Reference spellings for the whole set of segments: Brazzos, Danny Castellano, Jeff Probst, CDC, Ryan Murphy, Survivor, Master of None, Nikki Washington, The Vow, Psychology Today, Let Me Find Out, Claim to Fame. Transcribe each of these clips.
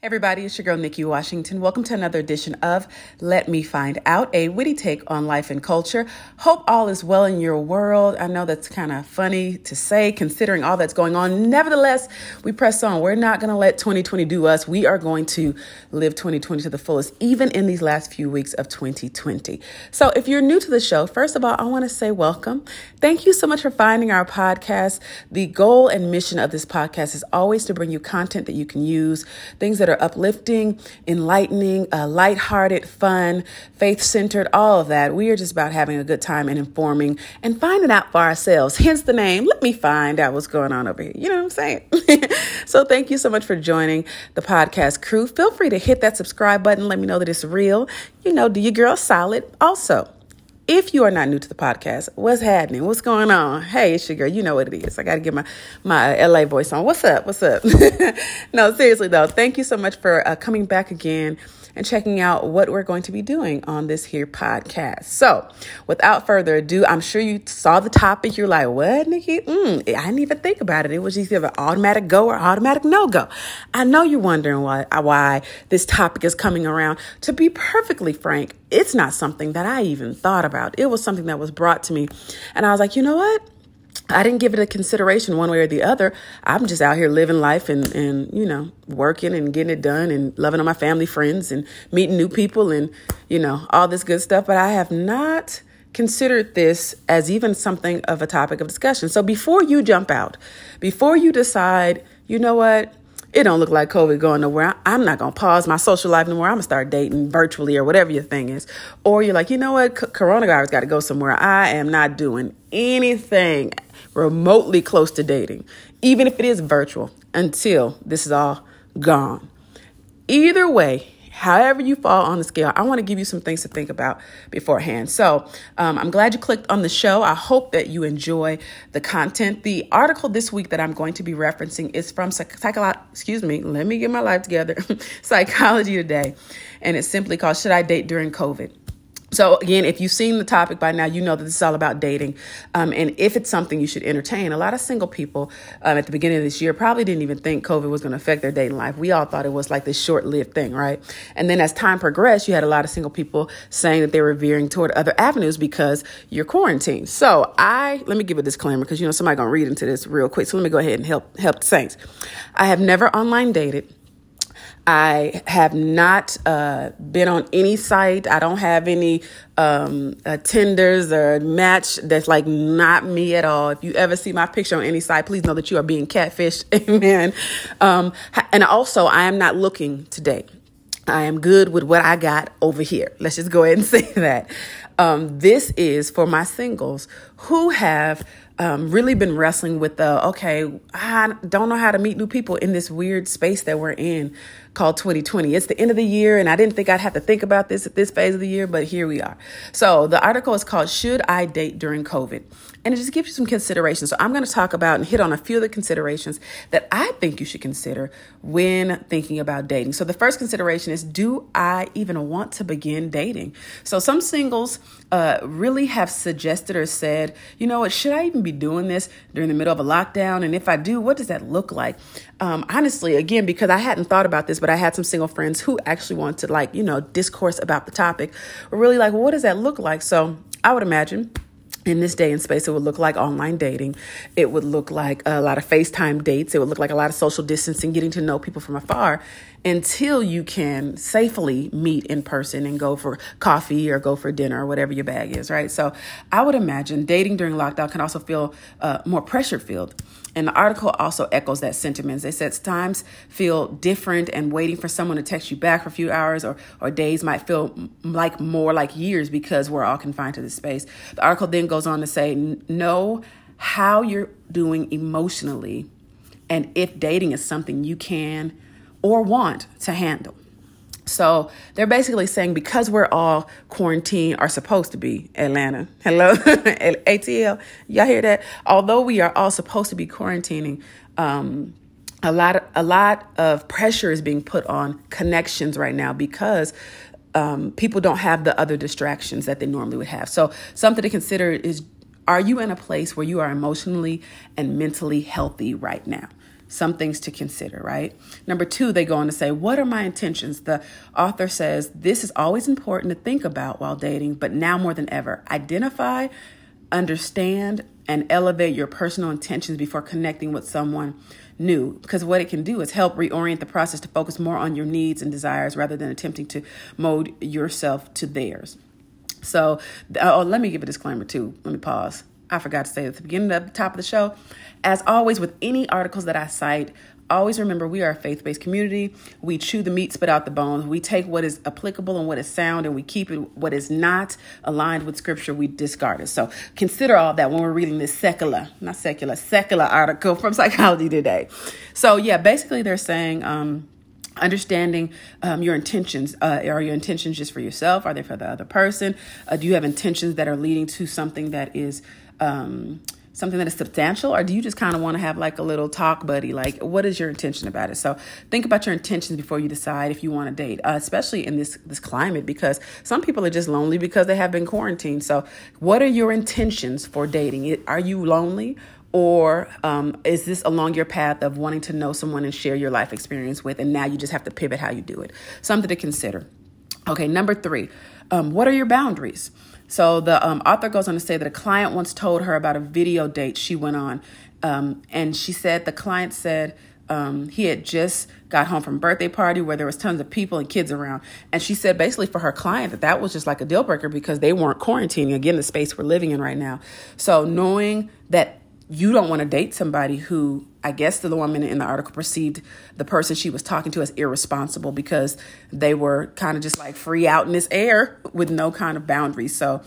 Hey everybody, it's your girl Nikki Washington. Welcome to another edition of Let Me Find Out, a witty take on life and culture. Hope all is well in your world. I know that's kind of funny to say considering all that's going on. Nevertheless, we press on. We're not going to let 2020 do us. We are going to live 2020 to the fullest, even in these last few weeks of 2020. So if you're new to the show, first of all, I want to say welcome. Thank you so much for finding our podcast. The goal and mission of this podcast is always to bring you content that you can use, things that are uplifting, enlightening, lighthearted, fun, faith-centered, all of that. We are just about having a good time and informing and finding out for ourselves. Hence the name, Let Me Find Out What's Going On Over Here. You know what I'm saying? So thank you so much for joining the podcast crew. Feel free to hit that subscribe button. Let me know that it's real. You know, do your girl solid. Also, if you are not new to the podcast, what's happening? What's going on? Hey, it's your girl. You know what it is. I got to get my LA voice on. What's up? What's up? No, seriously, though. Thank you so much for coming back again and checking out what we're going to be doing on this here podcast. So without further ado, I'm sure you saw the topic. You're like, what, Nikki? I didn't even think about it. It was either an automatic go or automatic no-go. I know you're wondering why this topic is coming around. To be perfectly frank, it's not something that I even thought about. It was something that was brought to me. And I was like, you know what? I didn't give it a consideration one way or the other. I'm just out here living life and you know, working and getting it done and loving on my family, friends, and meeting new people and, you know, all this good stuff. But I have not considered this as even something of a topic of discussion. So before you jump out, before you decide, you know what? It don't look like COVID going nowhere. I'm not going to pause my social life no more. I'm going to start dating virtually or whatever your thing is. Or you're like, you know what? Coronavirus got to go somewhere. I am not doing anything remotely close to dating, even if it is virtual, until this is all gone. Either way, however you fall on the scale, I want to give you some things to think about beforehand. So I'm glad you clicked on the show. I hope that you enjoy the content. The article this week that I'm going to be referencing is from Psychology Today. And it's simply called, Should I Date During COVID? So again, if you've seen the topic by now, you know that this is all about dating. And if it's something you should entertain, a lot of single people at the beginning of this year probably didn't even think COVID was going to affect their dating life. We all thought it was like this short-lived thing, right? And then as time progressed, you had a lot of single people saying that they were veering toward other avenues because you're quarantined. So let me give a disclaimer because, you know, somebody's going to read into this real quick. So let me go ahead and help the saints. I have never online dated. I have not been on any site. I don't have any Tinders or Match. That's like not me at all. If you ever see my picture on any site, please know that you are being catfished. Amen. And also, I am not looking to date. I am good with what I got over here. Let's just go ahead and say that. This is for my singles who have really been wrestling with I don't know how to meet new people in this weird space that we're in called 2020. It's the end of the year, and I didn't think I'd have to think about this at this phase of the year, but here we are. So the article is called Should I Date During COVID? And it just gives you some considerations. So I'm going to talk about and hit on a few of the considerations that I think you should consider when thinking about dating. So the first consideration is, do I even want to begin dating? So some singles really have suggested or said, you know what, should I even be doing this during the middle of a lockdown? And if I do, what does that look like? Honestly, again, because I hadn't thought about this, but I had some single friends who actually wanted to discourse about the topic, really like, well, what does that look like? So I would imagine in this day and space, it would look like online dating. It would look like a lot of FaceTime dates. It would look like a lot of social distancing, getting to know people from afar until you can safely meet in person and go for coffee or go for dinner or whatever your bag is, right? So I would imagine dating during lockdown can also feel more pressure-filled. And the article also echoes that sentiment. They said times feel different and waiting for someone to text you back for a few hours or days might feel like more like years because we're all confined to this space. The article then goes on to say, know how you're doing emotionally and if dating is something you can or want to handle. So they're basically saying because we're all quarantined, are supposed to be Atlanta. Hello, ATL. Y'all hear that? Although we are all supposed to be quarantining, a lot of pressure is being put on connections right now because people don't have the other distractions that they normally would have. So something to consider is, are you in a place where you are emotionally and mentally healthy right now? some things to consider, right? Number two, they go on to say, what are my intentions? The author says, this is always important to think about while dating, but now more than ever, identify, understand, and elevate your personal intentions before connecting with someone new, because what it can do is help reorient the process to focus more on your needs and desires rather than attempting to mold yourself to theirs. So let me give a disclaimer too. Let me pause. I forgot to say at the beginning of the top of the show, as always with any articles that I cite, always remember we are a faith-based community. We chew the meat, spit out the bones. We take what is applicable and what is sound, and we keep it. What is not aligned with scripture, we discard it. So consider all that when we're reading this secular article from Psychology Today. So yeah, basically they're saying, understanding your intentions. Are your intentions just for yourself? Are they for the other person? Do you have intentions that are leading to something that is substantial? Or do you just kind of want to have like a little talk buddy? Like, what is your intention about it? So think about your intentions before you decide if you want to date, especially in this climate, because some people are just lonely because they have been quarantined. So what are your intentions for dating? Are you lonely? Or is this along your path of wanting to know someone and share your life experience with, and now you just have to pivot how you do it? Something to consider. Okay, number three, what are your boundaries? So the author goes on to say that a client once told her about a video date she went on, and she said the client said he had just got home from a birthday party where there was tons of people and kids around. And she said basically for her client that was just like a deal breaker because they weren't quarantining. Again, the space we're living in right now. So knowing that you don't want to date somebody who, I guess the woman in the article perceived the person she was talking to as irresponsible because they were kind of just like free out in this air with no kind of boundaries. So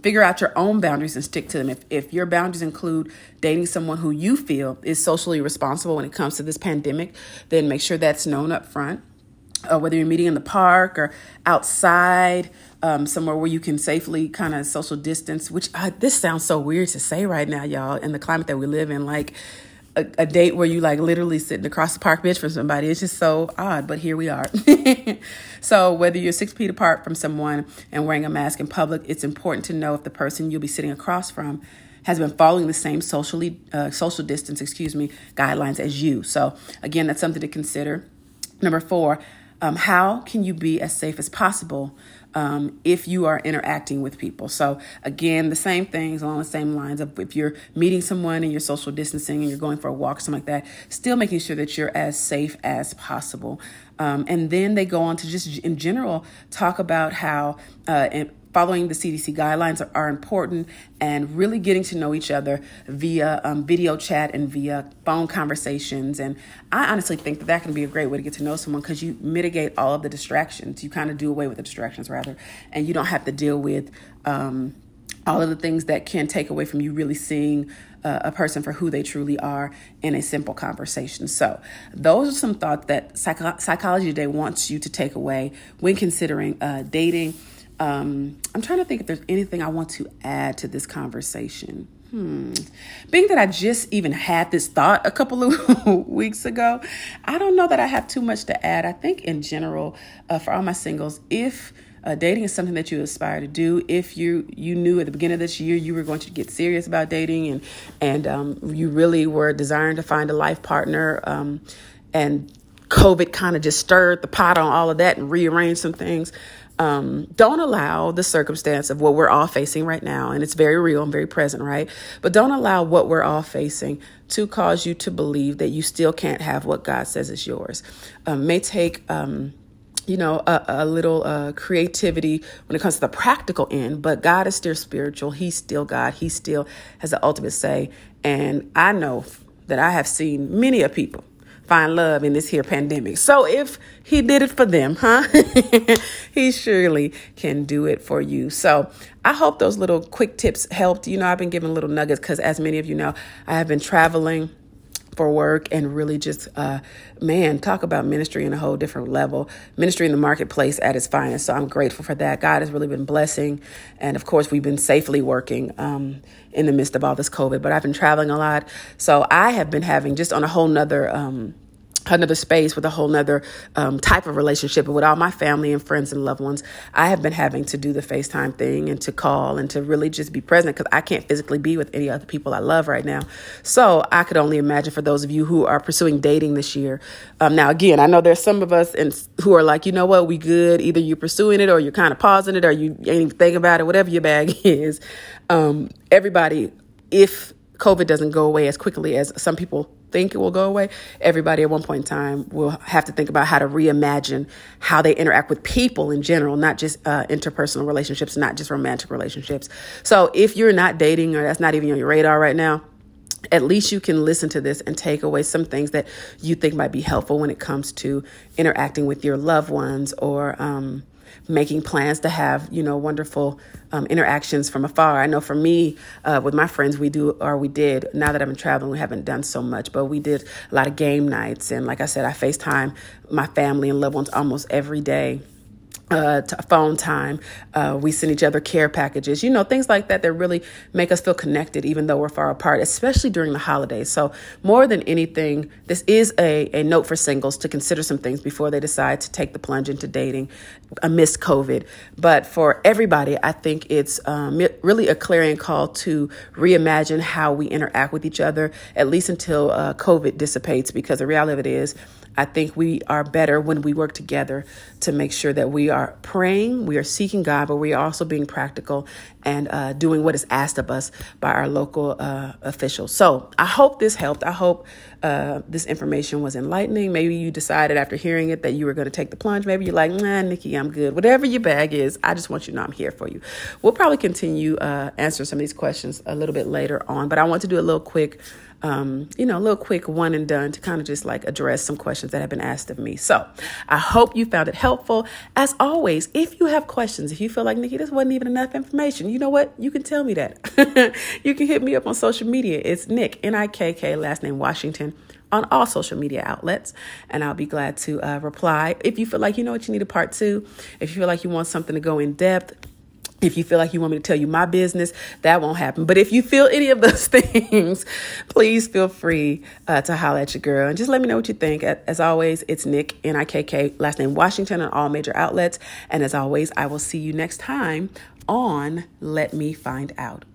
figure out your own boundaries and stick to them. If your boundaries include dating someone who you feel is socially responsible when it comes to this pandemic, then make sure that's known up front. Whether you're meeting in the park or outside, somewhere where you can safely kind of social distance, which this sounds so weird to say right now, y'all, in the climate that we live in, like a date where you like literally sitting across the park bench from somebody. It's just so odd, but here we are. So whether you're 6 feet apart from someone and wearing a mask in public, it's important to know if the person you'll be sitting across from has been following the same social distance, guidelines as you. So again, that's something to consider. Number four, how can you be as safe as possible if you are interacting with people? So again, the same things along the same lines of if you're meeting someone and you're social distancing and you're going for a walk, something like that, still making sure that you're as safe as possible. And then they go on to just in general talk about how following the CDC guidelines are important, and really getting to know each other via video chat and via phone conversations. And I honestly think that can be a great way to get to know someone because you mitigate all of the distractions. You kind of do away with the distractions rather, and you don't have to deal with all of the things that can take away from you really seeing a person for who they truly are in a simple conversation. So those are some thoughts that Psychology Today wants you to take away when considering dating. I'm trying to think if there's anything I want to add to this conversation. Being that I just even had this thought a couple of weeks ago, I don't know that I have too much to add. I think in general, for all my singles, if dating is something that you aspire to do, if you knew at the beginning of this year you were going to get serious about dating and you really were desiring to find a life partner, and COVID kind of just stirred the pot on all of that and rearranged some things, don't allow the circumstance of what we're all facing right now, and it's very real and very present, right? But don't allow what we're all facing to cause you to believe that you still can't have what God says is yours. May take a little creativity when it comes to the practical end, but God is still spiritual. He's still God. He still has the ultimate say. And I know that I have seen many of people find love in this here pandemic. So if he did it for them, he surely can do it for you. So I hope those little quick tips helped. I've been giving little nuggets because, as many of you know, I have been traveling for work and really just, talk about ministry in a whole different level, ministry in the marketplace at its finest. So I'm grateful for that. God has really been blessing. And of course, we've been safely working in the midst of all this COVID, but I've been traveling a lot. So I have been having just on a whole nother another space with a whole nother type of relationship. But with all my family and friends and loved ones, I have been having to do the FaceTime thing and to call and to really just be present, because I can't physically be with any other people I love right now. So I could only imagine for those of you who are pursuing dating this year. Now, again, I know there's some of us who are like, you know what, we good. Either you're pursuing it or you're kind of pausing it or you ain't even thinking about it, whatever your bag is. Everybody, if COVID doesn't go away as quickly as some people think it will go away, everybody at one point in time will have to think about how to reimagine how they interact with people in general, not just interpersonal relationships, not just romantic relationships. So if you're not dating or that's not even on your radar right now, at least you can listen to this and take away some things that you think might be helpful when it comes to interacting with your loved ones or making plans to have, wonderful interactions from afar. I know for me, with my friends, we did, now that I've been traveling, we haven't done so much, but we did a lot of game nights. And like I said, I FaceTime my family and loved ones almost every day. Phone time. We send each other care packages, things like that really make us feel connected, even though we're far apart, especially during the holidays. So more than anything, this is a note for singles to consider some things before they decide to take the plunge into dating amidst COVID. But for everybody, I think it's really a clarion call to reimagine how we interact with each other, at least until COVID dissipates, because the reality of it is, I think we are better when we work together to make sure that we are praying, we are seeking God, but we are also being practical and doing what is asked of us by our local officials. So I hope this helped. I hope this information was enlightening. Maybe you decided after hearing it that you were going to take the plunge. Maybe you're like, nah, Nikki, I'm good. Whatever your bag is, I just want you to know I'm here for you. We'll probably continue answering some of these questions a little bit later on, but I want to do a little quick one and done to kind of just address some questions that have been asked of me. So I hope you found it helpful. As always, if you have questions, if you feel like, Nikki, this wasn't even enough information, you know what? You can tell me that. You can hit me up on social media. It's Nick, Nikk, last name Washington, on all social media outlets. And I'll be glad to reply. If you feel like, you need a part two, if you feel like you want something to go in depth, if you feel like you want me to tell you my business, that won't happen. But if you feel any of those things, please feel free to holler at your girl and just let me know what you think. As always, it's Nick, Nikk, last name Washington, on all major outlets. And as always, I will see you next time on Let Me Find Out.